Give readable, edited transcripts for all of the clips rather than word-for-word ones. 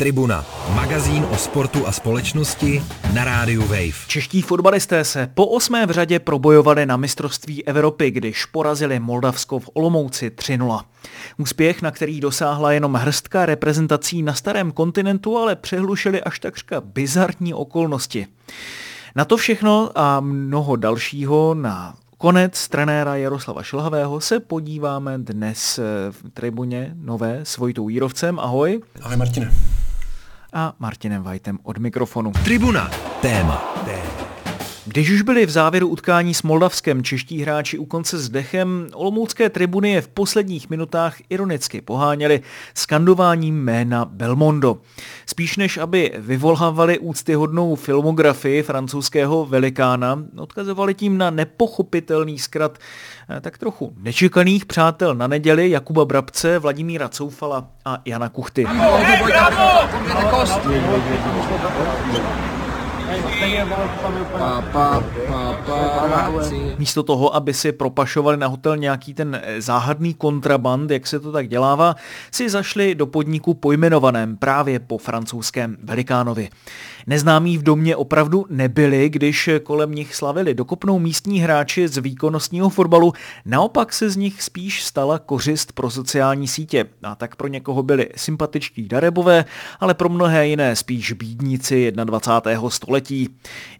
Tribuna, magazín o sportu a společnosti na rádiu Wave. Čeští fotbalisté se po 8. v řadě probojovali na mistrovství Evropy, když porazili Moldavsko v Olomouci 3-0. Úspěch, na který dosáhla jenom hrstka reprezentací na starém kontinentu, ale přehlušili až takřka bizarní okolnosti. Na to všechno a mnoho dalšího na konec trenéra Jaroslava Šilhavého se podíváme dnes v Tribuně nové s Vojtou Jirovcem. Ahoj. Ahoj Martine. A Martinem Vajtem od mikrofonu. Tribuna. Téma. Když už byli v závěru utkání s Moldavskem čeští hráči u konce s dechem, olomoucké tribuny je v posledních minutách ironicky poháněly skandováním jména Belmondo. Spíš než aby vyvolávali úctyhodnou filmografii francouzského velikána, odkazovali tím na nepochopitelný zkrat tak trochu nečekaných přátel na neděli Jakuba Brabce, Vladimíra Coufala a Jana Kuchty. Místo toho, aby si propašovali na hotel nějaký ten záhadný kontraband, jak se to tak dělává, si zašli do podniku pojmenovaném právě po francouzském velikánovi. Neznámí v domě opravdu nebyli, když kolem nich slavili dokopnou místní hráči z výkonnostního fotbalu, naopak se z nich spíš stala kořist pro sociální sítě. A tak pro někoho byli sympatičtí darebové, ale pro mnohé jiné spíš bídníci 21. století.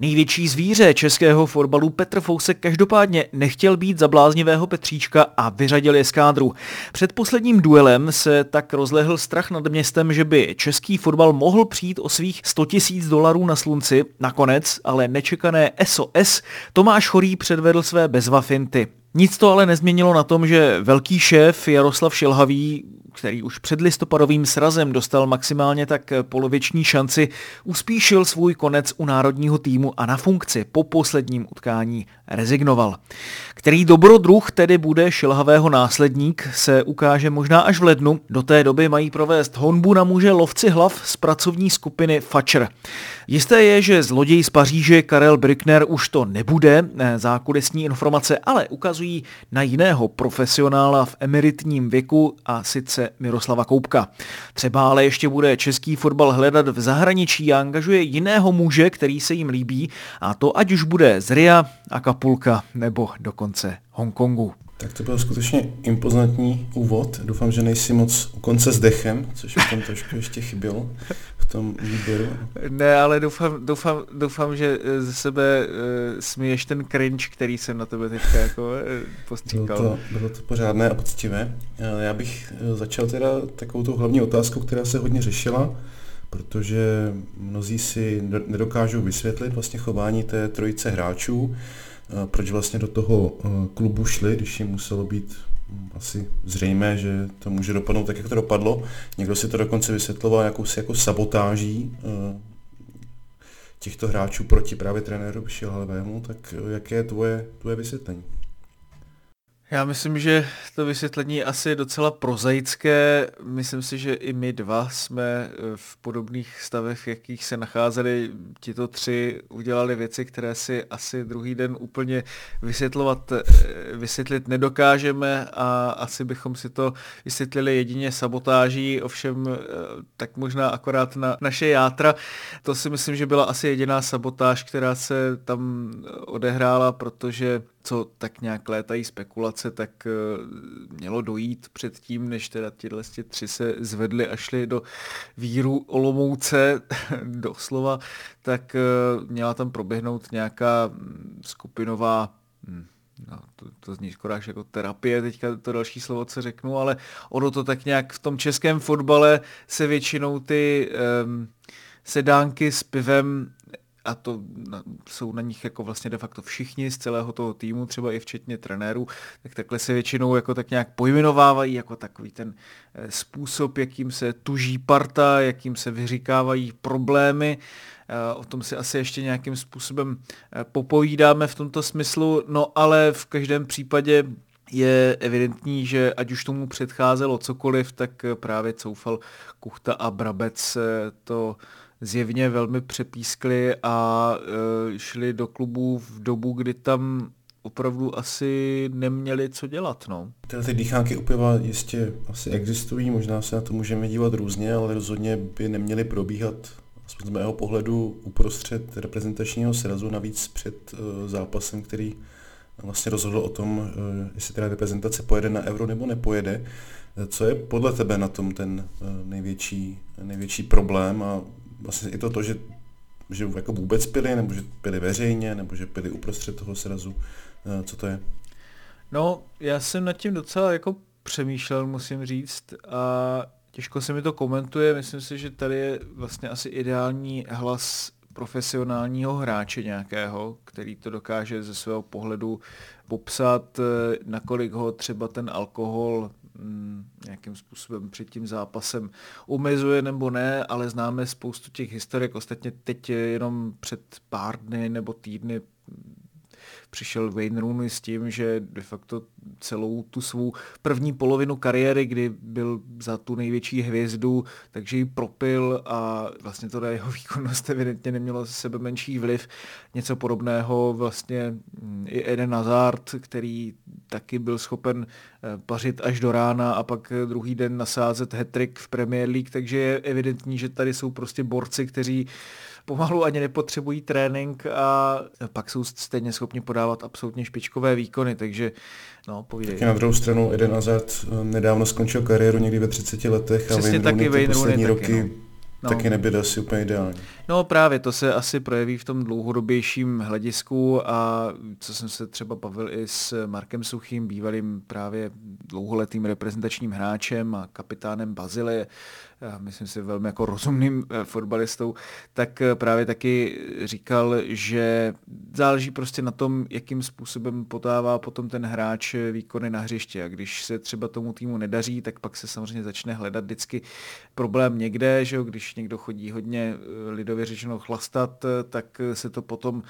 Největší zvíře českého fotbalu Petr Fousek každopádně nechtěl být za bláznivého Petříčka a vyřadil je z kádru. Před posledním duelem se tak rozlehl strach nad městem, že by český fotbal mohl přijít o svých $100,000 na slunci. Nakonec, ale nečekané SOS, Tomáš Chorý předvedl své bezvafinty. Nic to ale nezměnilo na tom, že velký šéf Jaroslav Šilhavý, který už před listopadovým srazem dostal maximálně tak poloviční šanci, uspíšil svůj konec u národního týmu a na funkci po posledním utkání rezignoval. Který dobrodruh tedy bude Šilhavého následník, se ukáže možná až v lednu. Do té doby mají provést honbu na muže lovci hlav z pracovní skupiny Fatscher. Jisté je, že zloděj z Paříže Karel Brückner už to nebude, zákulisní informace, ale ukazují na jiného profesionála v emeritním věku, a sice Miroslava Koubka. Třeba ale ještě bude český fotbal hledat v zahraničí a angažuje jiného muže, který se jim líbí, a to ať už bude z Ria, Acapulca nebo dokonce Hongkongu. Tak to byl skutečně impozantní úvod. Doufám, že nejsi moc u konce s dechem, což mi tam trošku ještě chybělo v tom výběru. Ne, ale doufám, že ze sebe smíješ ten cringe, který jsem na tebe teďka jako postříkal. Bylo to pořádné a poctivé. Já bych začal teda takovou tou hlavní otázkou, která se hodně řešila, protože mnozí si nedokážou vysvětlit vlastně chování té trojice hráčů. Proč vlastně do toho klubu šli, když jim muselo být asi zřejmé, že to může dopadnout tak, jak to dopadlo. Někdo si to dokonce vysvětloval jakousi jako sabotáží těchto hráčů proti právě trenéru Šilhavému. Tak jaké je tvoje vysvětlení? Já myslím, že to vysvětlení je asi docela prozaické. Myslím si, že i my dva jsme v podobných stavech, v jakých se nacházeli. Tito tři udělali věci, které si asi druhý den úplně vysvětlit nedokážeme a asi bychom si to vysvětlili jedině sabotáží, ovšem tak možná akorát na naše játra. To si myslím, že byla asi jediná sabotáž, která se tam odehrála, protože co tak nějak létají spekulace, tak mělo dojít předtím, než teda tyhle tři se zvedli a šli do víru Olomouce, doslova, tak měla tam proběhnout nějaká skupinová... No, to zní skoro až jako terapie, teďka to další slovo, co řeknu, ale ono to tak nějak v tom českém fotbale se většinou ty sedánky s pivem, a to jsou na nich jako vlastně de facto všichni z celého toho týmu, třeba i včetně trenérů, tak takhle se většinou jako tak nějak pojmenovávají jako takový ten způsob, jakým se tuží parta, jakým se vyříkávají problémy. O tom si asi ještě nějakým způsobem popovídáme v tomto smyslu, no ale v každém případě je evidentní, že ať už tomu předcházelo cokoliv, tak právě Coufal, Kuchta a Brabec to zjevně velmi přepískli a šli do klubu v dobu, kdy tam opravdu asi neměli co dělat. No. Ty dýchánky u piva jistě asi existují, možná se na to můžeme dívat různě, ale rozhodně by neměly probíhat, aspoň z mého pohledu, uprostřed reprezentačního srazu, navíc před zápasem, který vlastně rozhodl o tom, jestli teda reprezentace pojede na Euro nebo nepojede. Co je podle tebe na tom ten největší problém a vlastně i to, že jako vůbec pili, nebo že pili veřejně, nebo že pili uprostřed toho srazu, co to je? No, já jsem nad tím docela jako přemýšlel, musím říct, a těžko se mi to komentuje, myslím si, že tady je vlastně asi ideální hlas profesionálního hráče nějakého, který to dokáže ze svého pohledu popsat, nakolik ho třeba ten alkohol nějakým způsobem před tím zápasem omezuje nebo ne, ale známe spoustu těch historiek. Ostatně teď jenom před pár dny nebo týdny přišel Wayne Rooney s tím, že de facto celou tu svou první polovinu kariéry, kdy byl za tu největší hvězdu, takže ji propil a vlastně to na jeho výkonnost evidentně nemělo ze sebe menší vliv. Něco podobného vlastně i Eden Hazard, který taky byl schopen pařit až do rána a pak druhý den nasázet hat-trick v Premier League, takže je evidentní, že tady jsou prostě borci, kteří pomalu ani nepotřebují trénink a pak jsou stejně schopni podávat absolutně špičkové výkony, takže no, povídej. Taky na druhou stranu Eden Hazard nedávno skončil kariéru někdy ve 30 letech. Přesně, a Wayne Rooney poslední roky taky nebyl asi úplně ideální. No právě, to se asi projeví v tom dlouhodobějším hledisku a co jsem se třeba bavil i s Markem Suchým, bývalým právě dlouholetým reprezentačním hráčem a kapitánem Bazilie, a myslím si velmi jako rozumným fotbalistou, tak právě taky říkal, že záleží prostě na tom, jakým způsobem podává potom ten hráč výkony na hřiště. A když se třeba tomu týmu nedaří, tak pak se samozřejmě začne hledat vždycky problém někde, že jo, když někdo chodí hodně lidově řečeno chlastat, tak se to potom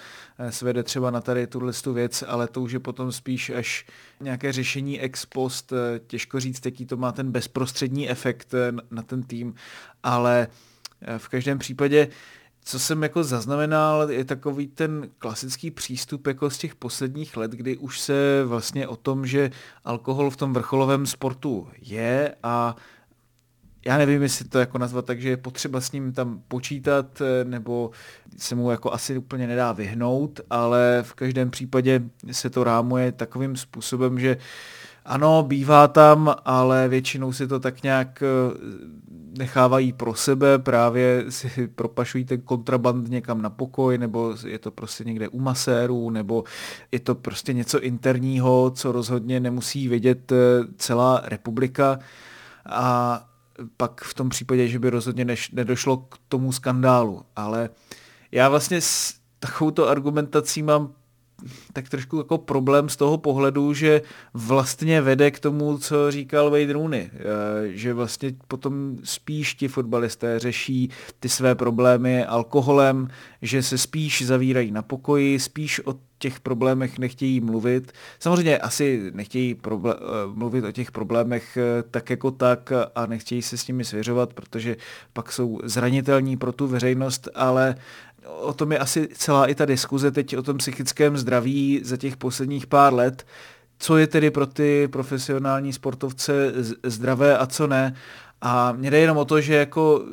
svede třeba na tady tuhle věc, ale to už je potom spíš až nějaké řešení ex post, těžko říct, jaký to má ten bezprostřední efekt na ten tým. Ale v každém případě, co jsem jako zaznamenal, je takový ten klasický přístup jako z těch posledních let, kdy už se vlastně o tom, že alkohol v tom vrcholovém sportu je a já nevím, jestli to jako nazvat tak, že je potřeba s ním tam počítat, nebo se mu jako asi úplně nedá vyhnout, ale v každém případě se to rámuje takovým způsobem, že ano, bývá tam, ale většinou si to tak nějak nechávají pro sebe, právě si propašují ten kontraband někam na pokoj, nebo je to prostě někde u masérů, nebo je to prostě něco interního, co rozhodně nemusí vědět celá republika. A pak v tom případě, že by rozhodně nedošlo k tomu skandálu. Ale já vlastně s takovouto argumentací mám tak trošku jako problém z toho pohledu, že vlastně vede k tomu, co říkal Wayne Rooney, že vlastně potom spíš ti fotbalisté řeší ty své problémy alkoholem, že se spíš zavírají na pokoji, spíš o těch problémech nechtějí mluvit. Samozřejmě asi nechtějí mluvit o těch problémech tak jako tak a nechtějí se s nimi svěřovat, protože pak jsou zranitelní pro tu veřejnost, ale o tom je asi celá i ta diskuze teď o tom psychickém zdraví za těch posledních pár let. Co je tedy pro ty profesionální sportovce zdravé a co ne. A mě jde jenom o to, že jako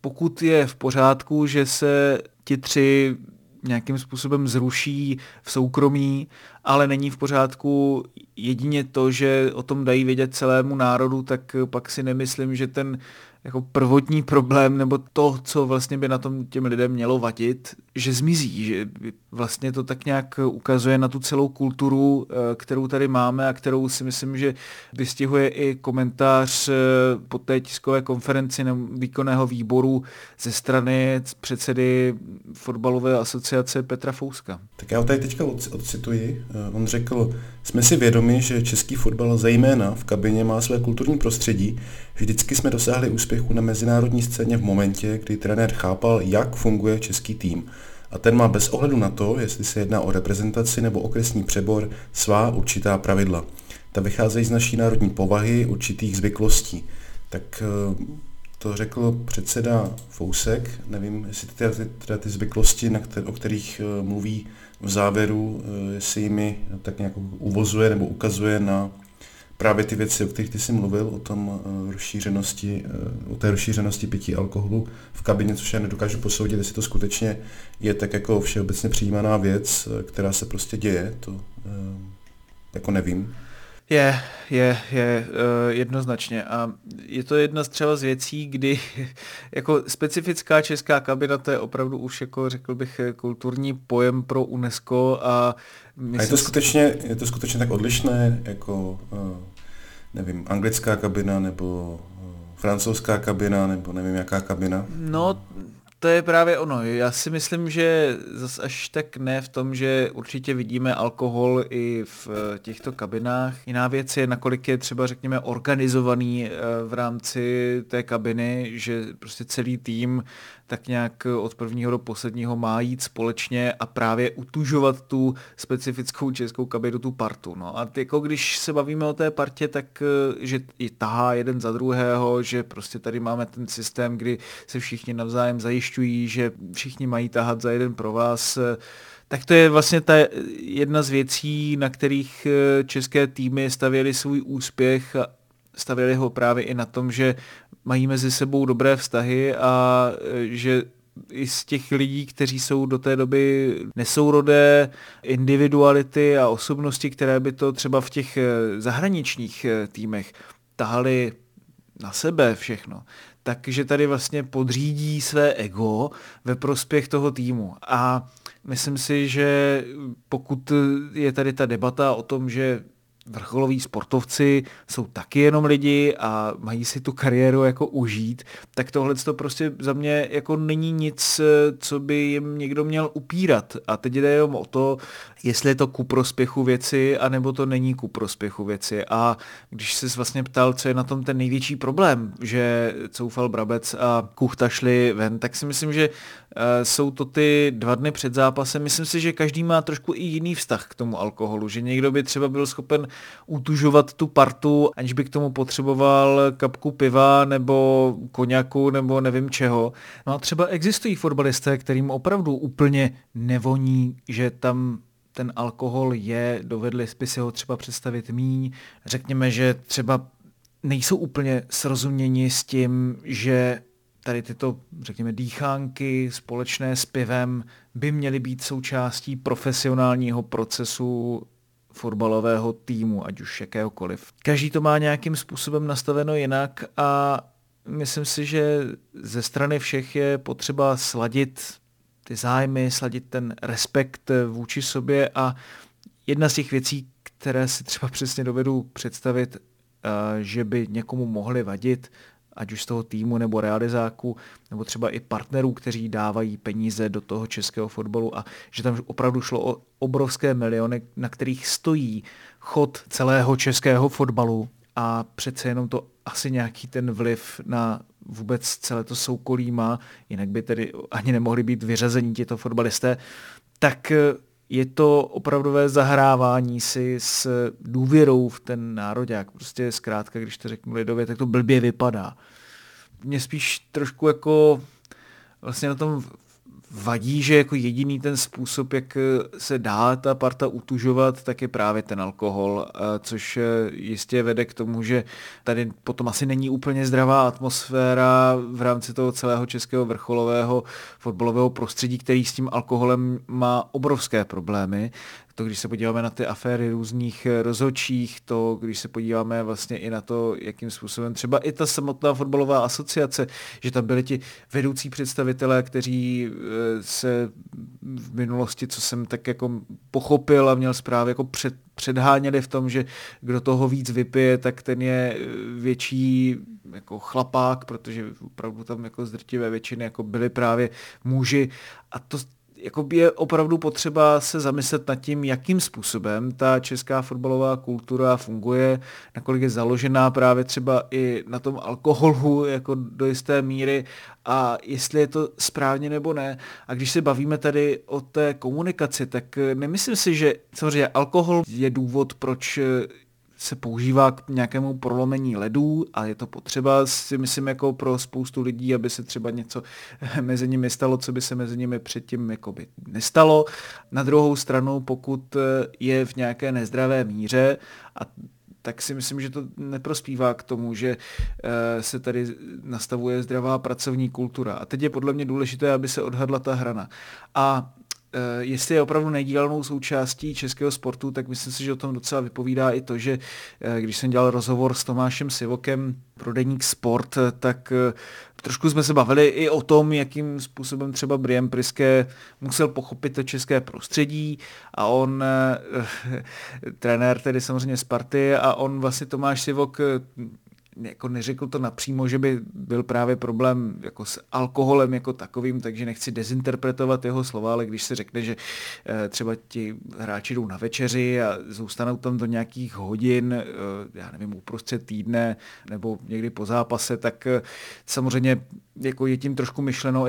pokud je v pořádku, že se ti tři nějakým způsobem zruší v soukromí, ale není v pořádku jedině to, že o tom dají vědět celému národu, tak pak si nemyslím, že ten jako prvotní problém, nebo to, co vlastně by na tom těm lidem mělo vadit, že zmizí, že vlastně to tak nějak ukazuje na tu celou kulturu, kterou tady máme a kterou si myslím, že vystihuje i komentář po té tiskové konferenci výkonného výboru ze strany předsedy fotbalové asociace Petra Fouska. Tak já ho tady teďka odcituji. On řekl, jsme si vědomi, že český fotbal zejména v kabině má své kulturní prostředí. Vždycky jsme dosáhli úspěchu na mezinárodní scéně v momentě, kdy trenér chápal, jak funguje český tým. A ten má bez ohledu na to, jestli se jedná o reprezentaci nebo okresní přebor, svá určitá pravidla. Ta vycházejí z naší národní povahy, určitých zvyklostí. Tak to řekl předseda Fousek, nevím, jestli ty zvyklosti, o kterých mluví v závěru, jestli jimi tak nějak uvozuje nebo ukazuje na právě ty věci, o kterých ty jsi mluvil, o té rozšířenosti pití alkoholu v kabině, což já nedokážu posoudit, jestli to skutečně je tak jako všeobecně přijímaná věc, která se prostě děje, to jako nevím. Je jednoznačně a je to jedna z třeba z věcí, kdy jako specifická česká kabina, to je opravdu už jako řekl bych kulturní pojem pro UNESCO a je to skutečně tak odlišné jako nevím, anglická kabina nebo francouzská kabina nebo nevím jaká kabina. No, to je právě ono. Já si myslím, že zas až tak ne v tom, že určitě vidíme alkohol i v těchto kabinách. Jiná věc je, nakolik je třeba, řekněme, organizovaný v rámci té kabiny, že prostě celý tým tak nějak od prvního do posledního má jít společně a právě utužovat tu specifickou českou kabinu, tu partu. No a jako když se bavíme o té partě, tak že i tahá jeden za druhého, že prostě tady máme ten systém, kdy se všichni navzájem zajišťují, že všichni mají tahat za jeden pro vás. Tak to je vlastně ta jedna z věcí, na kterých české týmy stavěly svůj úspěch a stavěli ho právě i na tom, že mají mezi sebou dobré vztahy a že i z těch lidí, kteří jsou do té doby nesourodé individuality a osobnosti, které by to třeba v těch zahraničních týmech tahali na sebe všechno, takže tady vlastně podřídí své ego ve prospěch toho týmu. A myslím si, že pokud je tady ta debata o tom, že vrcholoví sportovci jsou taky jenom lidi a mají si tu kariéru jako užít, tak tohle to prostě za mě jako není nic, co by jim někdo měl upírat. A teď jde jenom o to, jestli je to ku prospěchu věci, anebo to není ku prospěchu věci. A když jsi vlastně ptal, co je na tom ten největší problém, že Coufal, Brabec a Kuchta šli ven, tak si myslím, že jsou to ty 2 dny před zápasem. Myslím si, že každý má trošku i jiný vztah k tomu alkoholu, že někdo by třeba byl schopen utužovat tu partu, aniž by k tomu potřeboval kapku piva nebo koňaku nebo nevím čeho. No a třeba existují fotbalisté, kterým opravdu úplně nevoní, že tam ten alkohol je, dovedli by si ho třeba představit míň. Řekněme, že třeba nejsou úplně srozuměni s tím, že tady tyto, řekněme, dýchánky společné s pivem by měly být součástí profesionálního procesu fotbalového týmu, ať už jakéhokoliv. Každý to má nějakým způsobem nastaveno jinak a myslím si, že ze strany všech je potřeba sladit ty zájmy, sladit ten respekt vůči sobě a jedna z těch věcí, které si třeba přesně dovedu představit, že by někomu mohly vadit, ať už z toho týmu nebo realizáku, nebo třeba i partnerů, kteří dávají peníze do toho českého fotbalu a že tam opravdu šlo o obrovské miliony, na kterých stojí chod celého českého fotbalu a přece jenom to asi nějaký ten vliv na vůbec celé to soukolí má, jinak by tedy ani nemohli být vyřazení těto fotbalisté, tak je to opravdové zahrávání si s důvěrou v ten nároďák. Prostě zkrátka, když to řeknu lidově, tak to blbě vypadá. Mě spíš trošku jako vlastně na tom vadí, že jako jediný ten způsob, jak se dá ta parta utužovat, tak je právě ten alkohol, což jistě vede k tomu, že tady potom asi není úplně zdravá atmosféra v rámci toho celého českého vrcholového fotbalového prostředí, který s tím alkoholem má obrovské problémy. To, když se podíváme na ty aféry různých rozhodčích, to, když se podíváme vlastně i na to, jakým způsobem třeba i ta samotná fotbalová asociace, že tam byli ti vedoucí představitelé, kteří se v minulosti, co jsem tak jako pochopil a měl zprávy, jako předháněli v tom, že kdo toho víc vypije, tak ten je větší jako chlapák, protože opravdu tam jako z drtivé většiny jako byli právě muži a to jako je opravdu potřeba se zamyslet nad tím, jakým způsobem ta česká fotbalová kultura funguje, nakolik je založená právě třeba i na tom alkoholu jako do jisté míry a jestli je to správně nebo ne. A když se bavíme tady o té komunikaci, tak nemyslím si, že samozřejmě alkohol je důvod, proč se používá k nějakému prolomení ledů a je to potřeba, si myslím, jako pro spoustu lidí, aby se třeba něco mezi nimi stalo, co by se mezi nimi předtím jakoby nestalo. Na druhou stranu, pokud je v nějaké nezdravé míře, a tak si myslím, že to neprospívá k tomu, že se tady nastavuje zdravá pracovní kultura. A teď je podle mě důležité, aby se odhadla ta hrana. A jestli je opravdu nedílnou součástí českého sportu, tak myslím si, že o tom docela vypovídá i to, že když jsem dělal rozhovor s Tomášem Sivokem pro deník Sport, tak trošku jsme se bavili i o tom, jakým způsobem třeba Brian Priske musel pochopit to české prostředí a on, trenér tedy samozřejmě Sparty, a on vlastně Tomáš Sivok jako neřekl to napřímo, že by byl právě problém jako s alkoholem jako takovým, takže nechci dezinterpretovat jeho slova, ale když se řekne, že třeba ti hráči jdou na večeři a zůstanou tam do nějakých hodin, já nevím, uprostřed týdne nebo někdy po zápase, tak samozřejmě jako je tím trošku myšleno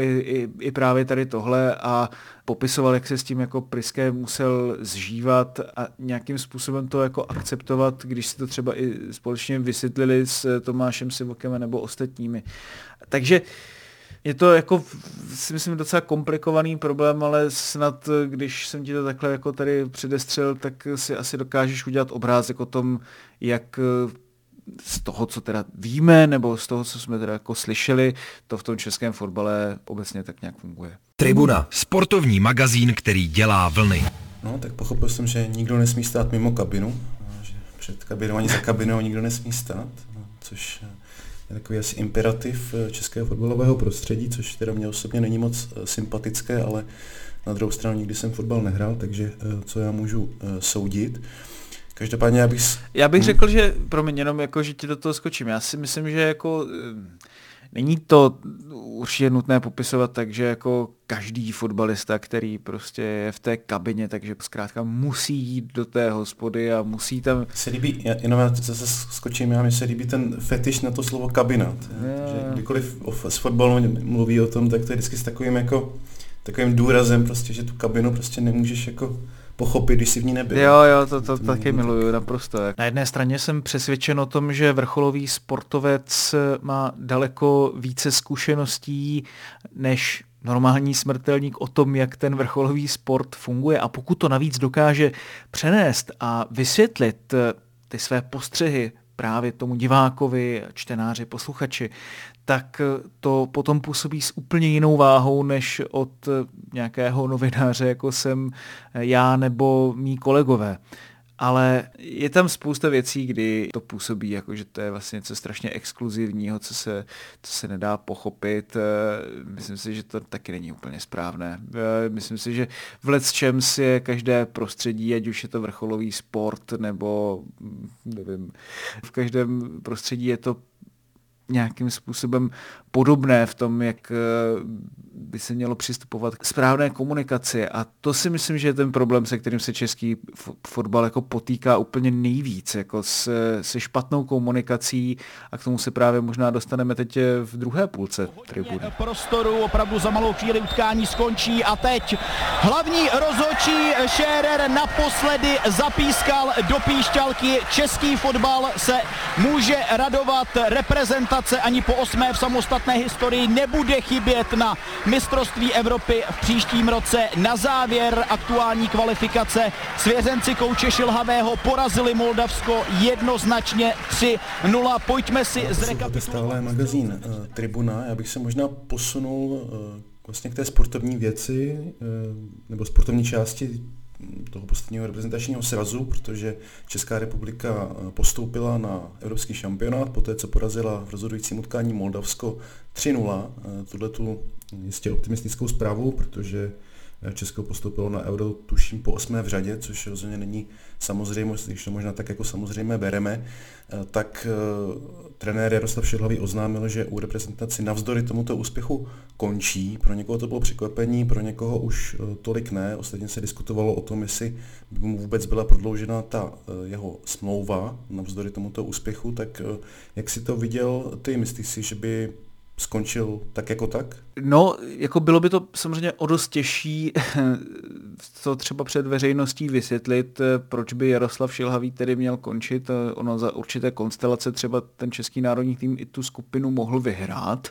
i právě tady tohle a popisoval, jak se s tím jako Priske musel zžívat a nějakým způsobem to jako akceptovat, když si to třeba i společně vysvětlili s Tomášem Sivokem nebo ostatními. Takže je to jako, si myslím, docela komplikovaný problém, ale snad, když jsem ti to takhle jako tady předestřel, tak si asi dokážeš udělat obrázek o tom, jak z toho, co teda víme, nebo z toho, co jsme teda jako slyšeli, to v tom českém fotbale obecně tak nějak funguje. Tribuna, sportovní magazín, který dělá vlny. No, tak pochopil jsem, že nikdo nesmí stát mimo kabinu, že před kabinou ani za kabinou nikdo nesmí stát, což je takový asi imperativ českého fotbalového prostředí, což teda mě osobně není moc sympatické, ale na druhou stranu nikdy jsem fotbal nehrál, takže co já můžu soudit. Každopádně já bych řekl, že promiň, jenom jako, že ti do toho skočím. Já si myslím, že jako není to určitě nutné popisovat tak, že jako každý fotbalista, který prostě je v té kabině, takže zkrátka musí jít do té hospody a musí tam... Se líbí, já zase skočím, já mi se líbí ten fetiš na to slovo kabina. Kdykoliv s fotbalem mluví o tom, tak to je vždycky s takovým jako takovým důrazem prostě, že tu kabinu prostě nemůžeš jako pochopit, když si v ní nebyl. Jo, to taky miluju naprosto. Na jedné straně jsem přesvědčen o tom, že vrcholový sportovec má daleko více zkušeností než normální smrtelník o tom, jak ten vrcholový sport funguje, a pokud to navíc dokáže přenést a vysvětlit ty své postřehy právě tomu divákovi, čtenáři, posluchači, tak to potom působí s úplně jinou váhou, než od nějakého novináře, jako jsem já nebo mí kolegové. Ale je tam spousta věcí, kdy to působí, jako že to je vlastně něco strašně exkluzivního, co se nedá pochopit. Myslím si, že to taky není úplně správné. Myslím si, že v lecčems je každé prostředí, ať už je to vrcholový sport, nebo nevím, v každém prostředí je to nějakým způsobem podobné v tom, jak by se mělo přistupovat k správné komunikaci. A to si myslím, že je ten problém, se kterým se český fotbal jako potýká úplně nejvíc, jako se špatnou komunikací, a k tomu se právě možná dostaneme teď v druhé půlce tribuny. Prostoru, opravdu za malou chvíli utkání skončí a teď hlavní rozhodčí Scherer naposledy zapískal do píšťalky. Český fotbal se může radovat, reprezentace ani po 8. v samostatné historii nebude chybět na mistrovství Evropy v příštím roce. Na závěr aktuální kvalifikace svěřenci kouče Šilhavého porazili Moldavsko jednoznačně 3-0. Pojďme si zrekapitulovat. Stále magazín Tribuna, já bych se možná posunul vlastně k té sportovní věci nebo sportovní části toho posledního reprezentačního srazu, protože Česká republika postoupila na evropský šampionát poté, co porazila v rozhodujícím utkání Moldavsko 3-0. Tuhle tu jistě optimistickou zprávu, protože Česko postoupilo na Euro tuším po 8. v řadě, což rozhodně není samozřejmost, když to možná tak jako samozřejmě bereme, tak trenér Jaroslav Šilhavý oznámil, že u reprezentaci navzdory tomuto úspěchu končí. Pro někoho to bylo překvapení, pro někoho už tolik ne. Ostatně se diskutovalo o tom, jestli by mu vůbec byla prodloužena ta jeho smlouva navzdory tomuto úspěchu, tak jak si to viděl ty, myslíš si, že by skončil tak jako tak? No, jako bylo by to samozřejmě o dost těžší co třeba před veřejností vysvětlit, proč by Jaroslav Šilhavý tedy měl končit. Ono za určité konstelace třeba ten český národní tým i tu skupinu mohl vyhrát.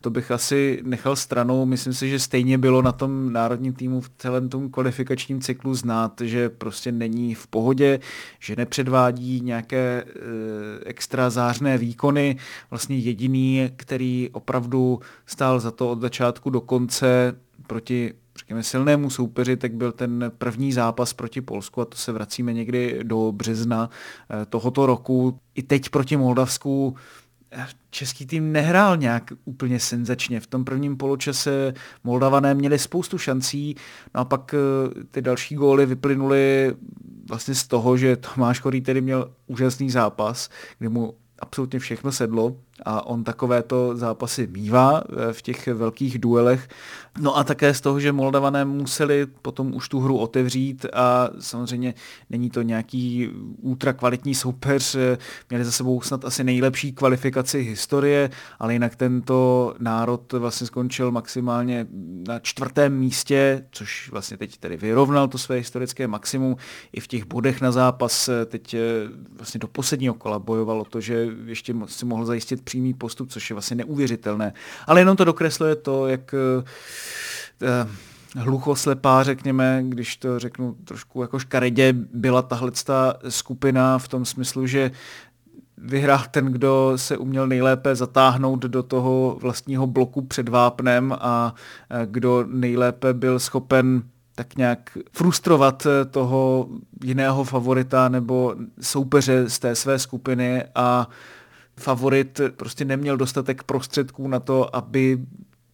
To bych asi nechal stranou. Myslím si, že stejně bylo na tom národním týmu v celém tom kvalifikačním cyklu znát, že prostě není v pohodě, že nepředvádí nějaké extra zářné výkony. Vlastně jediný, který opravdu stál za to od začátku do konce proti, řekněme, silnému soupeři, tak byl ten první zápas proti Polsku, a to se vracíme někdy do března tohoto roku. I teď proti Moldavsku český tým nehrál nějak úplně senzačně. V tom prvním poločase Moldavané měli spoustu šancí, no a pak ty další góly vyplynuly vlastně z toho, že Tomáš Chorý tedy měl úžasný zápas, kdy mu absolutně všechno sedlo, a on takovéto zápasy mívá v těch velkých duelech. No a také z toho, že Moldavané museli potom už tu hru otevřít, a samozřejmě není to nějaký ultrakvalitní soupeř, měli za sebou snad asi nejlepší kvalifikaci historie, ale jinak tento národ vlastně skončil maximálně na 4. místě, což vlastně teď tedy vyrovnal to své historické maximum. I v těch bodech na zápas teď vlastně do posledního kola bojovalo to, že ještě si mohl zajistit přímý postup, což je vlastně neuvěřitelné. Ale jenom to dokresluje to, jak hluchoslepá, řekněme, když to řeknu trošku jako škaredě, byla tahleta skupina v tom smyslu, že vyhrál ten, kdo se uměl nejlépe zatáhnout do toho vlastního bloku před vápnem, a kdo nejlépe byl schopen tak nějak frustrovat toho jiného favorita nebo soupeře z té své skupiny, a favorit prostě neměl dostatek prostředků na to, aby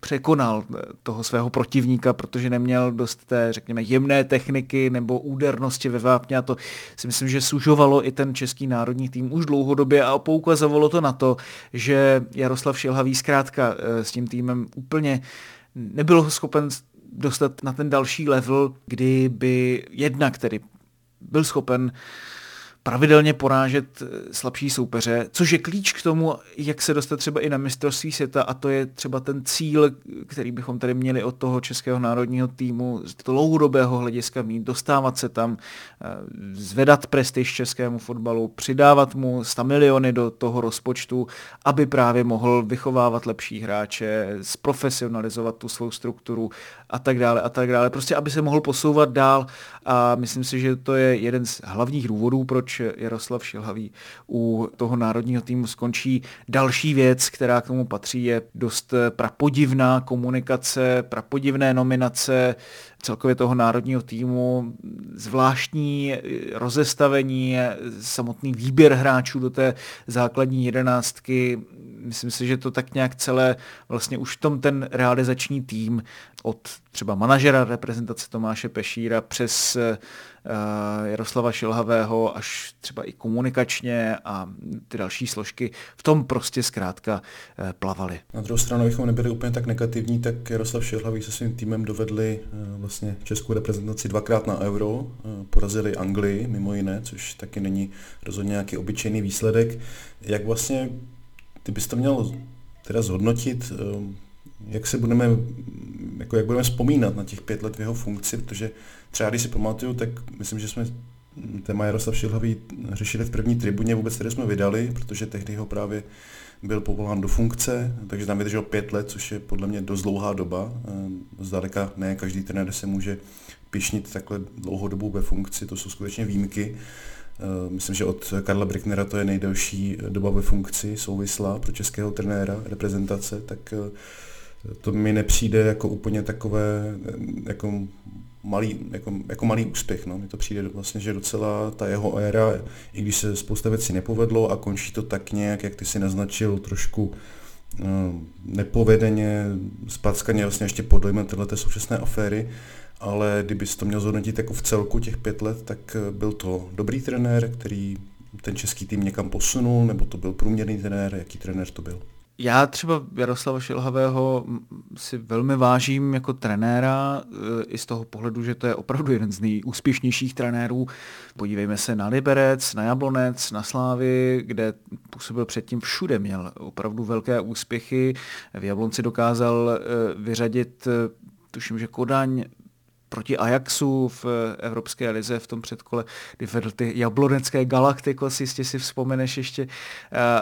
překonal toho svého protivníka, protože neměl dost té, řekněme, jemné techniky nebo údernosti ve vápně, a to si myslím, že sužovalo i ten český národní tým už dlouhodobě, a poukazovalo to na to, že Jaroslav Šilhavý zkrátka s tím týmem úplně nebyl schopen dostat na ten další level, kdy by jednak tedy byl schopen pravidelně porážet slabší soupeře, což je klíč k tomu, jak se dostat třeba i na mistrovství světa, a to je třeba ten cíl, který bychom tady měli od toho českého národního týmu z dlouhodobého hlediska mít, dostávat se tam, zvedat prestiž českému fotbalu, přidávat mu 100 miliony do toho rozpočtu, aby právě mohl vychovávat lepší hráče, zprofesionalizovat tu svou strukturu a tak dále. Prostě, aby se mohl posouvat dál, a myslím si, že to je jeden z hlavních důvodů, proč Jaroslav Šilhavý u toho národního týmu skončí. Další věc, která k tomu patří, je dost prapodivná komunikace, prapodivné nominace celkově toho národního týmu, zvláštní rozestavení, samotný výběr hráčů do té základní 11. Myslím si, že to tak nějak celé vlastně už v tom ten realizační tým od třeba manažera reprezentace Tomáše Pešíra přes Jaroslava Šilhavého až třeba i komunikačně a ty další složky v tom prostě zkrátka plavaly. Na druhou stranu, abychom nebyli úplně tak negativní, tak Jaroslav Šilhavý se svým týmem dovedli vlastně českou reprezentaci dvakrát na Euro, porazili Anglii mimo jiné, což taky není rozhodně nějaký obyčejný výsledek. Jak vlastně, ty bys to měl teda zhodnotit, jak budeme vzpomínat na těch 5 let v jeho funkci, protože třeba když si pamatuju, tak myslím, že jsme téma Jaroslav Šilhavý řešili v první tribuně, vůbec tady jsme vydali, protože tehdy ho právě byl povolán do funkce, takže tam vydržel 5 let, což je podle mě dost dlouhá doba. Zdaleka ne každý trenér se může pyšnit takhle dlouhou dobu ve funkci, to jsou skutečně výjimky. Myslím, že od Karla Brücknera to je nejdelší doba ve funkci souvislá pro českého trenéra reprezentace, tak to mi nepřijde jako úplně takové jako malý úspěch. No. Mně to přijde vlastně, že docela ta jeho éra, i když se spousta věcí nepovedlo a končí to tak nějak, jak ty si naznačil, trošku nepovedeně, spackaně vlastně ještě pod dojmem této současné aféry, ale kdybys to měl zhodnotit jako v celku těch 5 let, tak byl to dobrý trenér, který ten český tým někam posunul, nebo to byl průměrný trenér, jaký trenér to byl? Já třeba Jaroslava Šilhavého si velmi vážím jako trenéra, i z toho pohledu, že to je opravdu jeden z nejúspěšnějších trenérů. Podívejme se na Liberec, na Jablonec, na Slávy, kde působil předtím, všude měl opravdu velké úspěchy. V Jablonci dokázal vyřadit, tuším, že Kodaň, proti Ajaxu v Evropské lize v tom předkole, kdy vedl ty jablonecké Galacticos, jistě si vzpomeneš ještě,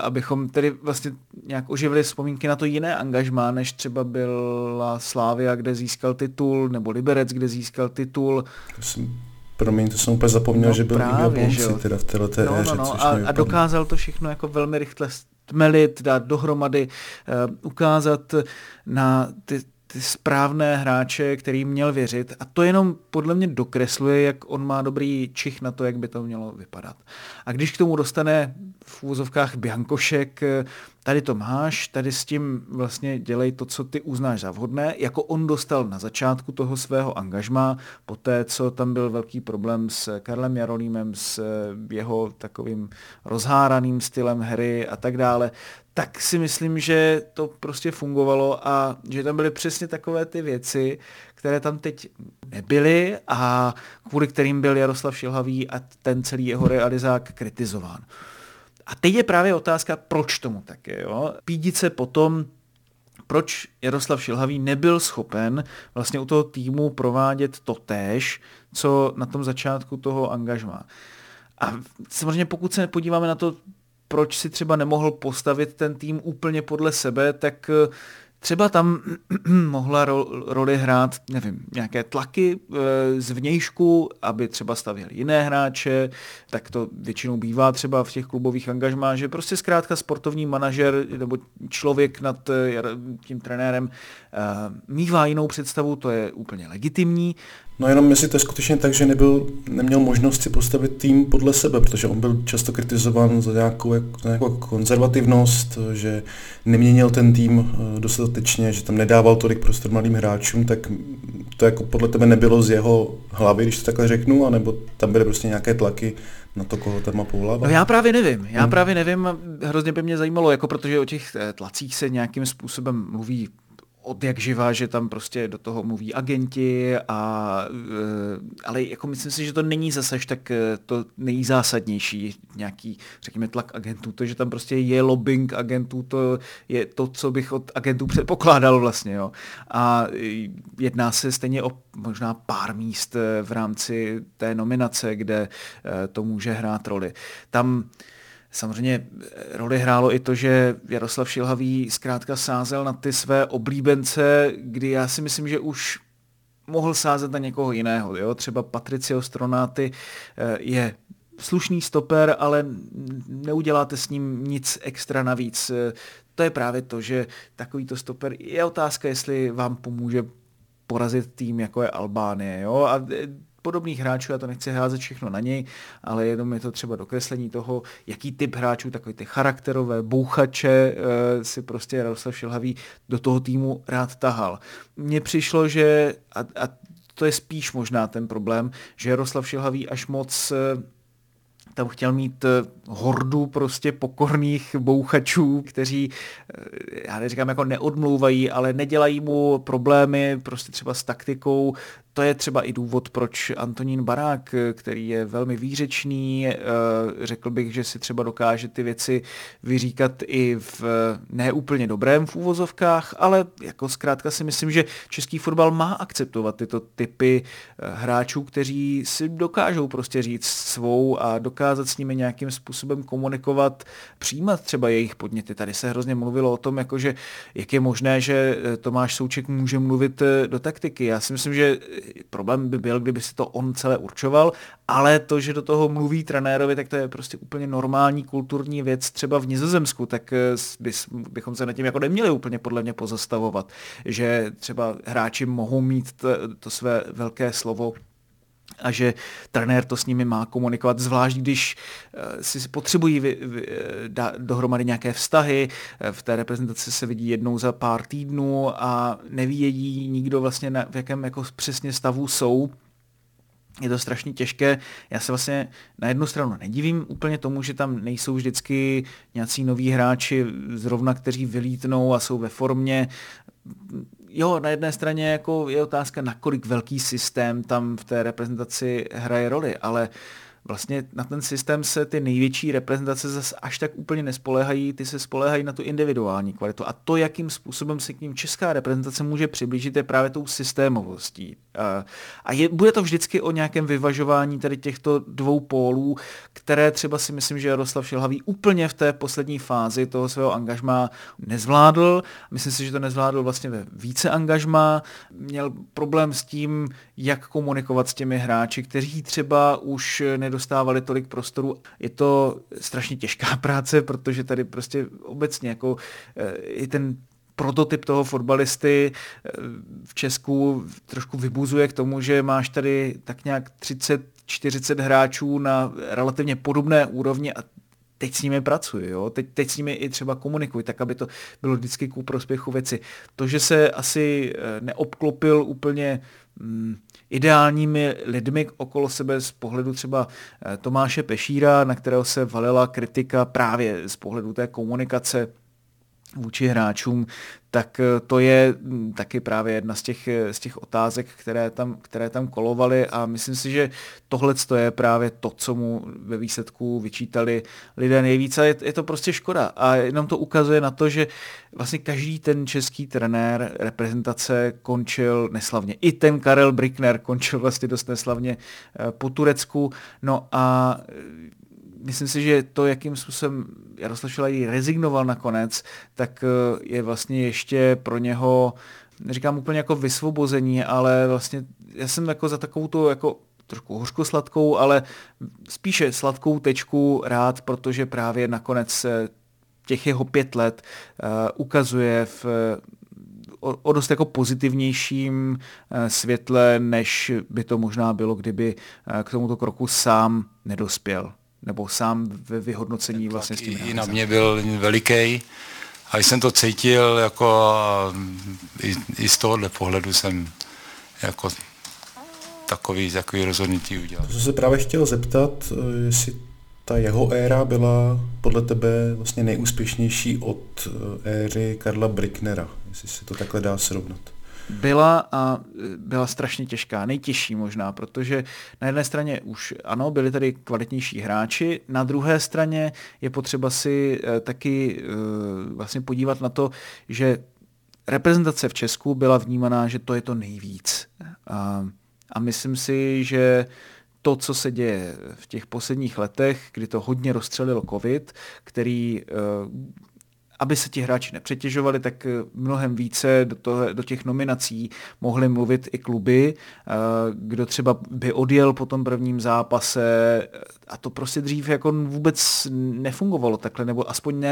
abychom tedy vlastně nějak oživili vzpomínky na to jiné angažmá, než třeba byla Slavia, kde získal titul, nebo Liberec, kde získal titul. To jsem úplně zapomněl, no, že byl právě, i Japonci teda v této éře. A dokázal to všechno jako velmi rychle stmelit, dát dohromady, ukázat na ty správné hráče, který měl věřit. A to jenom podle mě dokresluje, jak on má dobrý čich na to, jak by to mělo vypadat. A když k tomu dostane v úvozovkách biankošek, tady to máš, tady s tím vlastně dělej to, co ty uznáš za vhodné, jako on dostal na začátku toho svého angažmá, poté, co tam byl velký problém s Karlem Jaronímem, s jeho takovým rozháraným stylem hry a tak dále, tak si myslím, že to prostě fungovalo a že tam byly přesně takové ty věci, které tam teď nebyly a kvůli kterým byl Jaroslav Šilhavý a ten celý jeho realizák kritizován. A teď je právě otázka, proč tomu tak je. Jo? Pídit se potom, proč Jaroslav Šilhavý nebyl schopen vlastně u toho týmu provádět totéž, co na tom začátku toho angažmá. A samozřejmě pokud se podíváme na to, proč si třeba nemohl postavit ten tým úplně podle sebe, tak třeba tam mohla roli hrát, nevím, nějaké tlaky zvnějšku, aby třeba stavěli jiné hráče, tak to většinou bývá třeba v těch klubových angažmá, že prostě zkrátka sportovní manažer nebo člověk nad tím trenérem mívá jinou představu, to je úplně legitimní. No jenom jestli to je skutečně tak, že neměl možnost si postavit tým podle sebe, protože on byl často kritizován za nějakou konzervativnost, že neměnil ten tým dostatečně, že tam nedával tolik prostor mladým hráčům, tak to jako podle tebe nebylo z jeho hlavy, když to takhle řeknu, anebo tam byly prostě nějaké tlaky na to, koho tam má poulávat? No já právě nevím, hrozně by mě zajímalo, jako protože o těch tlacích se nějakým způsobem mluví od jak živá, že tam prostě do toho mluví agenti, ale jako myslím si, že to není zase tak to nejzásadnější nějaký, řekněme, tlak agentů. To, že tam prostě je lobbying agentů, to je to, co bych od agentů předpokládal vlastně. Jo. A jedná se stejně o možná pár míst v rámci té nominace, kde to může hrát roli. Tam samozřejmě roli hrálo i to, že Jaroslav Šilhavý zkrátka sázel na ty své oblíbence, kdy já si myslím, že už mohl sázet na někoho jiného. Jo? Třeba Patricio Stronati je slušný stoper, ale neuděláte s ním nic extra navíc. To je právě to, že takovýto stoper je otázka, jestli vám pomůže porazit tým, jako je Albánie. Jo? A podobných hráčů, já to nechci házet všechno na něj, ale jenom je to třeba dokreslení toho, jaký typ hráčů, takový ty charakterové bouchače si prostě Jaroslav Šilhavý do toho týmu rád tahal. Mně přišlo, že, a to je spíš možná ten problém, že Jaroslav Šilhavý až moc tam chtěl mít hordu prostě pokorných bouchačů, kteří, já neříkám, jako neodmlouvají, ale nedělají mu problémy prostě třeba s taktikou. To je třeba i důvod, proč Antonín Barák, který je velmi výřečný, řekl bych, že si třeba dokáže ty věci vyříkat i v neúplně dobrém v úvozovkách, ale jako zkrátka si myslím, že český fotbal má akceptovat tyto typy hráčů, kteří si dokážou prostě říct svou a dokázat s nimi nějakým způsobem komunikovat, přijímat třeba jejich podněty. Tady se hrozně mluvilo o tom, jakože jak je možné, že Tomáš Souček může mluvit do taktiky. Já si myslím, že problém by byl, kdyby si to on celé určoval, ale to, že do toho mluví trenérovi, tak to je prostě úplně normální kulturní věc třeba v Nizozemsku, tak bychom se nad tím jako neměli úplně podle mě pozastavovat, že třeba hráči mohou mít to své velké slovo a že trenér to s nimi má komunikovat, zvlášť když si potřebují dát dohromady nějaké vztahy. V té reprezentaci se vidí jednou za pár týdnů a nevědí nikdo vlastně, v jakém jako přesně stavu jsou. Je to strašně těžké. Já se vlastně na jednu stranu nedivím úplně tomu, že tam nejsou vždycky nějací noví hráči zrovna, kteří vylítnou a jsou ve formě. Jo, na jedné straně jako je otázka, nakolik velký systém tam v té reprezentaci hraje roli, ale vlastně na ten systém se ty největší reprezentace zase až tak úplně nespoléhají, ty se spoléhají na tu individuální kvalitu a to, jakým způsobem se k ním česká reprezentace může přiblížit, je právě tou systémovostí. A bude to vždycky o nějakém vyvažování tady těchto dvou pólů, které třeba si myslím, že Jaroslav Šilhavý úplně v té poslední fázi toho svého angažmá nezvládl. Myslím si, že to nezvládl vlastně ve více angažmá. Měl problém s tím, jak komunikovat s těmi hráči, kteří třeba už nedostávali tolik prostoru. Je to strašně těžká práce, protože tady prostě obecně jako i ten prototyp toho fotbalisty v Česku trošku vybuzuje k tomu, že máš tady tak nějak 30-40 hráčů na relativně podobné úrovni a teď s nimi pracuji, jo? Teď s nimi i třeba komunikuji, tak aby to bylo vždycky ku prospěchu věci. To, že se asi neobklopil úplně ideálními lidmi okolo sebe z pohledu třeba Tomáše Pešíra, na kterého se valila kritika právě z pohledu té komunikace vůči hráčům, tak to je taky právě jedna z těch otázek, které tam kolovaly a myslím si, že tohle je právě to, co mu ve výsledku vyčítali lidé nejvíc a je to prostě škoda a jenom to ukazuje na to, že vlastně každý ten český trenér reprezentace končil neslavně. I ten Karel Brückner končil vlastně dost neslavně po Turecku, no a myslím si, že to, jakým způsobem Jaroslav Šilhavý rezignoval nakonec, tak je vlastně ještě pro něho, neříkám úplně jako vysvobození, ale vlastně já jsem jako za takovou tu jako trošku hořko-sladkou, ale spíše sladkou tečku rád, protože právě nakonec těch jeho 5 let ukazuje o dost jako pozitivnějším světle, než by to možná bylo, kdyby k tomuto kroku sám nedospěl. Nebo sám ve vyhodnocení vlastně s tím hráčem. I na mě byl veliký a jsem to cítil jako i z tohohle pohledu jsem jako takový rozhodnutí udělal. To jsem se právě chtěl zeptat, jestli ta jeho éra byla podle tebe vlastně nejúspěšnější od éry Karla Brücknera, jestli se to takhle dá srovnat. Byla strašně těžká, nejtěžší možná, protože na jedné straně už ano, byli tady kvalitnější hráči, na druhé straně je potřeba si taky vlastně podívat na to, že reprezentace v Česku byla vnímaná, že to je to nejvíc. A myslím si, že to, co se děje v těch posledních letech, kdy to hodně rozstřelilo covid, který aby se ti hráči nepřetěžovali, tak mnohem více do těch nominací mohly mluvit i kluby, kdo třeba by odjel po tom prvním zápase a to prostě dřív jako vůbec nefungovalo takhle, nebo aspoň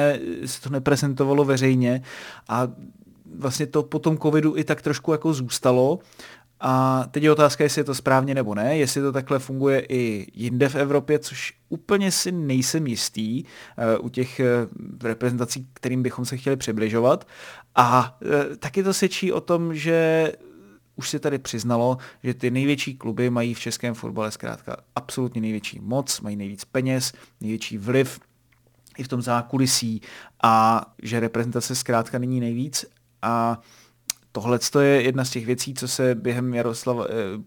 se to neprezentovalo veřejně a vlastně to po tom covidu i tak trošku jako zůstalo. A teď je otázka, jestli je to správně nebo ne, jestli to takhle funguje i jinde v Evropě, což úplně si nejsem jistý u těch reprezentací, kterým bychom se chtěli přibližovat. A taky to svědčí o tom, že už se tady přiznalo, že ty největší kluby mají v českém fotbale zkrátka absolutně největší moc, mají nejvíc peněz, největší vliv i v tom zákulisí a že reprezentace zkrátka není nejvíc a tohle je jedna z těch věcí, co se během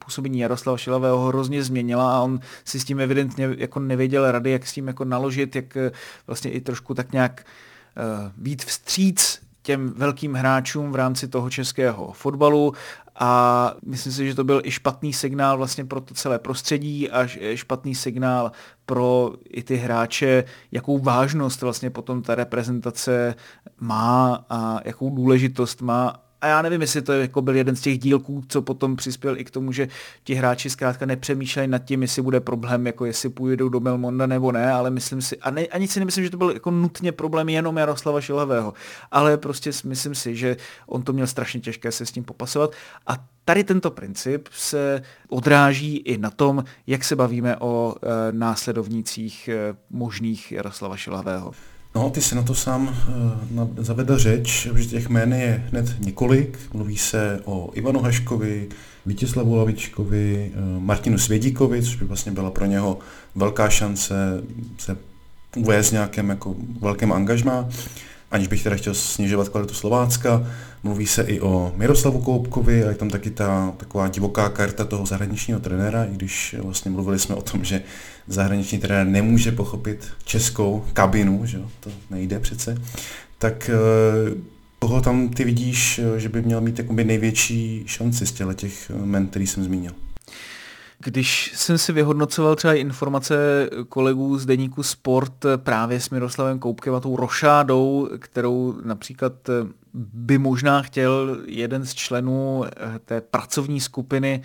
působení Jaroslava Šilhavého hrozně změnila a on si s tím evidentně jako nevěděl rady, jak s tím jako naložit, jak vlastně i trošku tak nějak být vstříc těm velkým hráčům v rámci toho českého fotbalu a myslím si, že to byl i špatný signál vlastně pro to celé prostředí a špatný signál pro i ty hráče, jakou vážnost vlastně potom ta reprezentace má a jakou důležitost má. A já nevím, jestli to jako byl jeden z těch dílků, co potom přispěl i k tomu, že ti hráči zkrátka nepřemýšlejí nad tím, jestli bude problém, jako jestli půjdou do Belmonda nebo ne, ale myslím si, ani si nemyslím, že to byl jako nutně problém jenom Jaroslava Šilhavého, ale prostě myslím si, že on to měl strašně těžké se s tím popasovat a tady tento princip se odráží i na tom, jak se bavíme o následovnících možných Jaroslava Šilhavého. No, ty se na to sám zavedl řeč, protože těch jmén je hned několik. Mluví se o Ivanu Haškovi, Vítězslavu Lavičkovi, Martinu Svědíkovi, což by vlastně byla pro něho velká šance se uvést nějakém jako velkém angažmá. aniž bych teda chtěl snižovat kvalitu Slovácka. Mluví se i o Miroslavu Koubkovi a je tam taky ta taková divoká karta toho zahraničního trenéra, i když vlastně mluvili jsme o tom, že zahraniční trenér nemůže pochopit českou kabinu, že jo, to nejde přece, tak koho tam ty vidíš, že by měl mít jakoby největší šanci z těch men, který jsem zmínil? Když jsem si vyhodnocoval třeba informace kolegů z deníku Sport právě s Miroslavem Koubkem a tou rošádou, kterou například by možná chtěl jeden z členů té pracovní skupiny,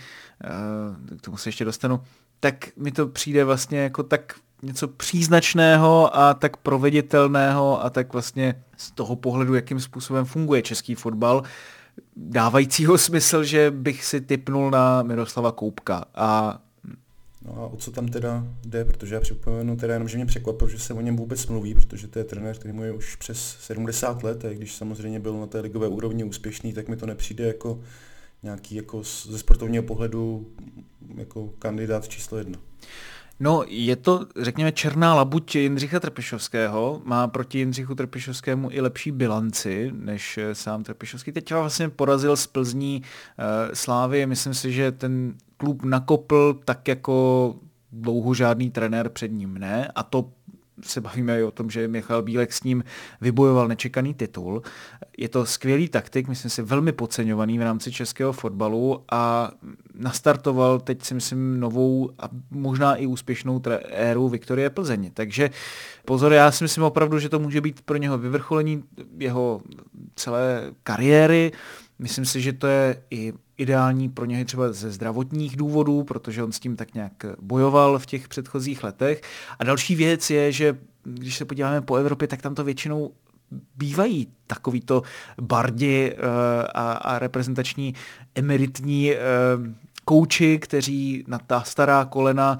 k tomu se ještě dostanu, tak mi to přijde vlastně jako tak něco příznačného a tak proveditelného a tak vlastně z toho pohledu, jakým způsobem funguje český fotbal, dávajícího smysl, že bych si tipnul na Miroslava Koubka. No a o co tam teda jde, protože já připomenu teda jenom, že mě překvapilo, že se o něm vůbec mluví, protože to je trenér, který mu je už přes 70 let a když samozřejmě byl na té ligové úrovni úspěšný, tak mi to nepřijde jako nějaký jako ze sportovního pohledu jako kandidát číslo 1. No, je to, řekněme, černá labuť Jindřicha Trpišovského, má proti Jindřichu Trpišovskému i lepší bilanci než sám Trpišovský. Teď vlastně porazil z Plzní Slávy, myslím si, že ten klub nakopl tak jako dlouho žádný trenér před ním ne, a to se bavíme i o tom, že Michal Bílek s ním vybojoval nečekaný titul. Je to skvělý taktik, myslím si, velmi podceňovaný v rámci českého fotbalu a nastartoval teď si myslím novou a možná i úspěšnou éru Viktorie Plzeň. Takže pozor, já si myslím opravdu, že to může být pro něho vyvrcholení jeho celé kariéry. Myslím si, že to je i ideální pro něj třeba ze zdravotních důvodů, protože on s tím tak nějak bojoval v těch předchozích letech. A další věc je, že když se podíváme po Evropě, tak tam to většinou bývají takovýto bardi a reprezentační emeritní kouči, kteří na ta stará kolena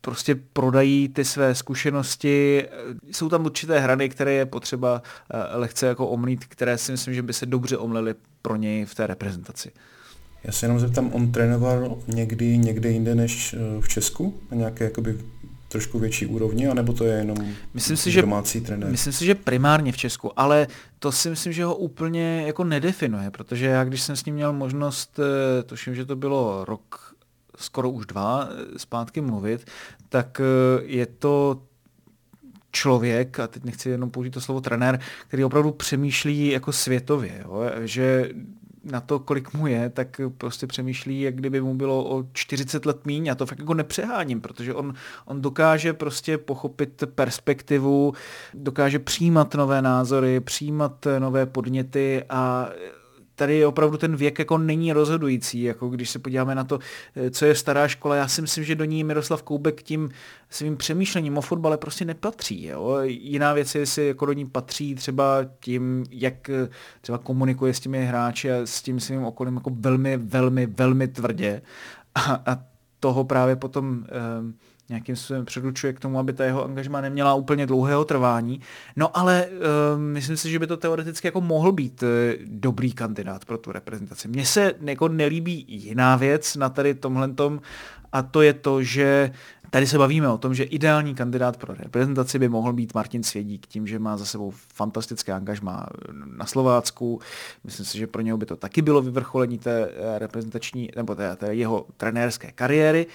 prostě prodají ty své zkušenosti. Jsou tam určité hrany, které je potřeba lehce jako omlít, které si myslím, že by se dobře omlily pro něj v té reprezentaci. Já se jenom zeptám, on trénoval někde jinde než v Česku? Na nějaké jakoby trošku větší úrovni, anebo to je jenom domácí trenér? Myslím si, že primárně v Česku, ale to si myslím, že ho úplně jako nedefinuje, protože já, když jsem s ním měl možnost, tuším, že to bylo rok, skoro už 2 zpátky mluvit, tak je to člověk, a teď nechci jenom použít to slovo trenér, který opravdu přemýšlí jako světově, jo? Že na to, kolik mu je, tak prostě přemýšlí, jak kdyby mu bylo o 40 let míň. Já to fakt jako nepřeháním, protože on dokáže prostě pochopit perspektivu, dokáže přijímat nové názory, přijímat nové podněty a tady je opravdu ten věk jako není rozhodující, jako když se podíváme na to, co je stará škola. Já si myslím, že do ní Miroslav Koubek tím svým přemýšlením o fotbale prostě nepatří. Jo? Jiná věc je, jestli jako do ní patří třeba tím, jak třeba komunikuje s těmi hráči a s tím svým okolím jako velmi, velmi, velmi tvrdě. A toho právě potom nějakým způsobem předurčuje k tomu, aby ta jeho angažmá neměla úplně dlouhého trvání. No ale myslím si, že by to teoreticky jako mohl být dobrý kandidát pro tu reprezentaci. Mně se jako nelíbí jiná věc na tady tomhletom a to je to, že tady se bavíme o tom, že ideální kandidát pro reprezentaci by mohl být Martin Svědík, tím, že má za sebou fantastické angažmá na Slovácku. Myslím si, že pro něho by to taky bylo vyvrcholení té reprezentační, nebo té jeho trenérské kariéry.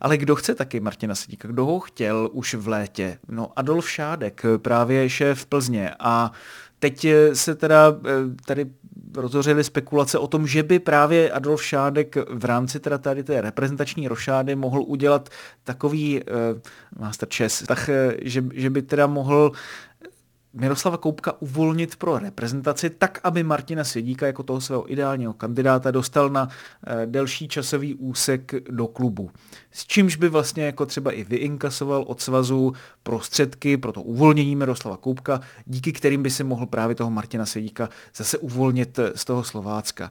Ale kdo chce taky Martina Svědíka? Kdo ho chtěl už v létě? No Adolf Šádek, právě šéf Plzně. A teď se teda tady rozhořily spekulace o tom, že by právě Adolf Šádek v rámci teda tady té reprezentační rošády mohl udělat takový masterchess, že by teda mohl Miroslava Koubka uvolnit pro reprezentaci tak, aby Martina Svědíka jako toho svého ideálního kandidáta dostal na delší časový úsek do klubu. S čímž by vlastně jako třeba i vyinkasoval od svazu prostředky pro to uvolnění Miroslava Koubka, díky kterým by se mohl právě toho Martina Svědíka zase uvolnit z toho Slovácka.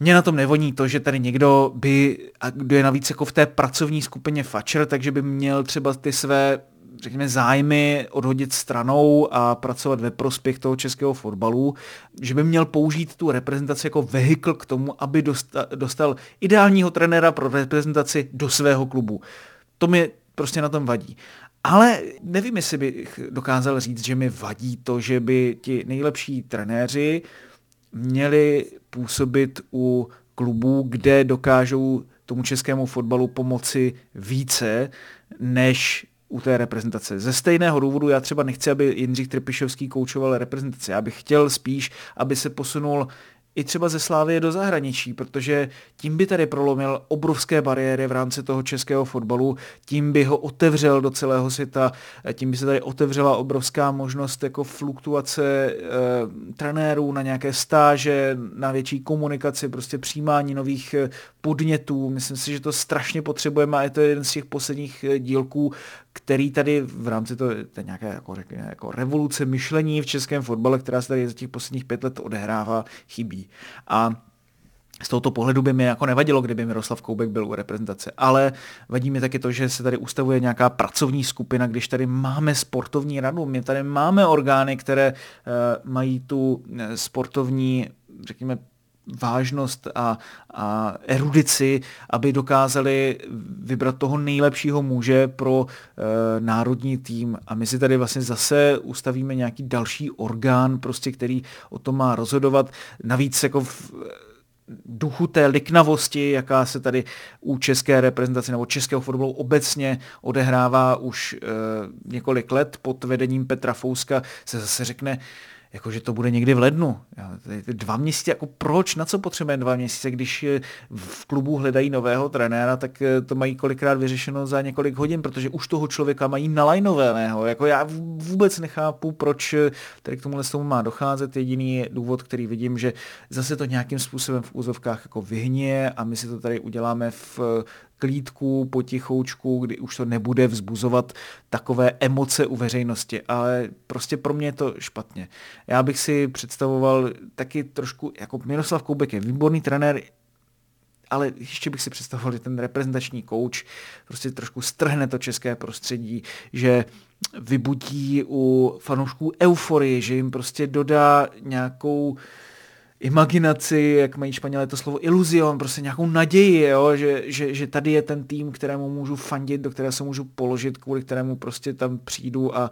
Mně na tom nevoní to, že tady někdo by, a kdo je navíc jako v té pracovní skupině fačer, takže by měl třeba ty své řekněme zájmy odhodit stranou a pracovat ve prospěch toho českého fotbalu, že by měl použít tu reprezentaci jako vehikl k tomu, aby dostal ideálního trenéra pro reprezentaci do svého klubu. To mi prostě na tom vadí. Ale nevím, jestli bych dokázal říct, že mi vadí to, že by ti nejlepší trenéři měli působit u klubů, kde dokážou tomu českému fotbalu pomoci více než u té reprezentace. Ze stejného důvodu já třeba nechci, aby Jindřich Trpišovský koučoval reprezentaci. Já bych chtěl spíš, aby se posunul i třeba ze Slávie do zahraničí, protože tím by tady prolomil obrovské bariéry v rámci toho českého fotbalu, tím by ho otevřel do celého světa, tím by se tady otevřela obrovská možnost jako fluktuace trenérů na nějaké stáže, na větší komunikaci, prostě přijímání nových podnětů. Myslím si, že to strašně potřebujeme a je to jeden z těch posledních dílků, který tady v rámci toho, to nějaké jako revoluce myšlení v českém fotbale, která se tady za těch posledních 5 let odehrává, chybí. A z tohoto pohledu by mi jako nevadilo, kdyby Miroslav Koubek byl u reprezentace, ale vadí mi taky to, že se tady ustavuje nějaká pracovní skupina, když tady máme sportovní radu, my tady máme orgány, které mají tu sportovní, řekněme, vážnost a erudici, aby dokázali vybrat toho nejlepšího muže pro národní tým. A my si tady vlastně zase ustavíme nějaký další orgán, prostě, který o tom má rozhodovat. Navíc jako v duchu té liknavosti, jaká se tady u české reprezentace nebo českého fotbalu obecně odehrává už několik let pod vedením Petra Fouska, se zase řekne, jakože to bude někdy v lednu. 2 měsíce, jako proč, na co potřebujeme 2 měsíce, když v klubu hledají nového trenéra, tak to mají kolikrát vyřešeno za několik hodin, protože už toho člověka mají nalajnovaného. Jako já vůbec nechápu, proč tady k tomuhle tomu má docházet. Jediný důvod, který vidím, že zase to nějakým způsobem v úzovkách jako vyhnije a my si to tady uděláme v klídku, potichoučku, kdy už to nebude vzbuzovat takové emoce u veřejnosti, ale prostě pro mě je to špatně. Já bych si představoval taky trošku, jako Miroslav Koubek je výborný trenér, ale ještě bych si představoval, že ten reprezentační kouč prostě trošku strhne to české prostředí, že vybudí u fanoušků euforii, že jim prostě dodá nějakou imaginaci, jak mají Španělé to slovo iluzion, prostě nějakou naději, jo? Že tady je ten tým, kterému můžu fandit, do které se můžu položit, kvůli kterému prostě tam přijdu a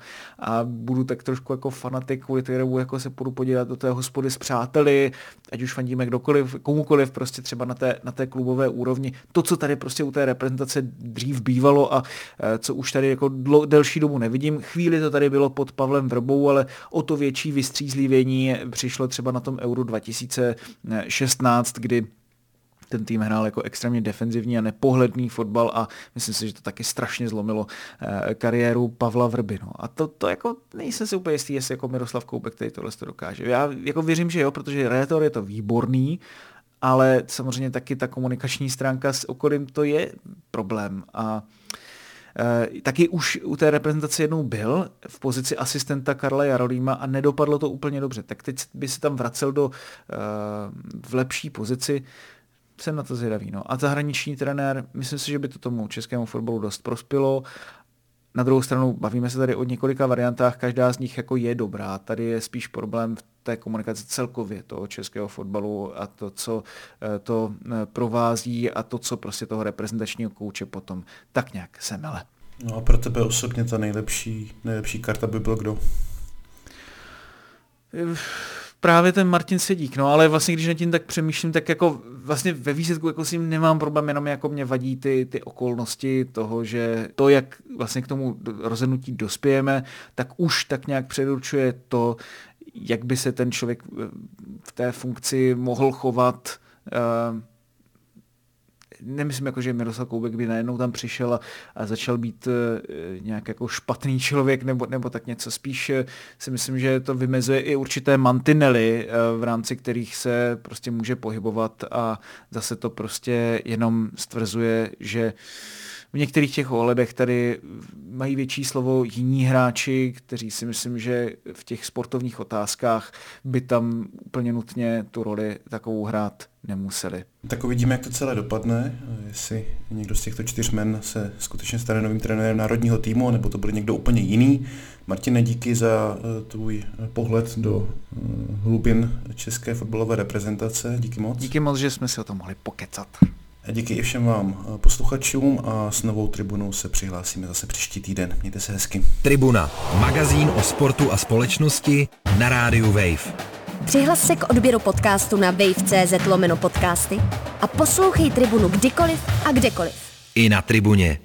budu tak trošku jako fanatik, kvůli kterému jako se půjdu podívat do té hospody s přáteli, ať už fandíme kdokoliv, komukoliv, prostě třeba na té klubové úrovni. To, co tady prostě u té reprezentace dřív bývalo a co už tady jako delší dobu nevidím, chvíli to tady bylo pod Pavlem Vrbou, ale o to větší vystřízlivění přišlo třeba na tom Euro 2016, kdy ten tým hrál jako extrémně defenzivní a nepohledný fotbal a myslím si, že to taky strašně zlomilo kariéru Pavla Vrby. No. A to jako nejsem si úplně jistý, jestli jako Miroslav Koubek tady tohle to dokáže. Já jako věřím, že jo, protože rétor je to výborný, ale samozřejmě taky ta komunikační stránka s okolím, to je problém. A taky už u té reprezentace jednou byl v pozici asistenta Karla Jarolíma a nedopadlo to úplně dobře. Tak teď by se tam vracel v lepší pozici. Jsem na to zvědavý. No. A zahraniční trenér, myslím si, že by to tomu českému fotbalu dost prospělo. Na druhou stranu bavíme se tady o několika variantách, každá z nich jako je dobrá. Tady je spíš problém v té komunikaci celkově toho českého fotbalu a to, co to provází a to, co prostě toho reprezentačního kouče potom tak nějak semele. No a pro tebe osobně ta nejlepší karta by byl kdo? Právě ten Martin Svědík, no ale vlastně když na tím tak přemýšlím, tak jako vlastně ve výsledku jako s ním nemám problém, jenom jako mě vadí ty okolnosti toho, že to, jak vlastně k tomu rozhodnutí dospějeme, tak už tak nějak předurčuje to, jak by se ten člověk v té funkci mohl chovat. Nemyslím, jako, že Miroslav Koubek by najednou tam přišel a začal být nějak jako špatný člověk nebo tak něco. Spíš si myslím, že to vymezuje i určité mantinely, v rámci kterých se prostě může pohybovat a zase to prostě jenom stvrzuje, že v některých těch ohledech tady mají větší slovo jiní hráči, kteří si myslím, že v těch sportovních otázkách by tam úplně nutně tu roli takovou hrát nemuseli. Tak uvidíme, jak to celé dopadne, jestli někdo z těchto 4 men se skutečně stane novým trenérem národního týmu, nebo to bude někdo úplně jiný. Martine, díky za tvůj pohled do hlubin české fotbalové reprezentace. Díky moc. Díky moc, že jsme si o tom mohli pokecat. Díky i všem vám posluchačům a s novou Tribunou se přihlásíme zase příští týden. Mějte se hezky. Tribuna, magazín o sportu a společnosti na rádiu Wave. Přihlas se k odběru podcastu na wave.cz/podcasty a poslouchej Tribunu kdykoliv a kdekoliv. I na Tribuně.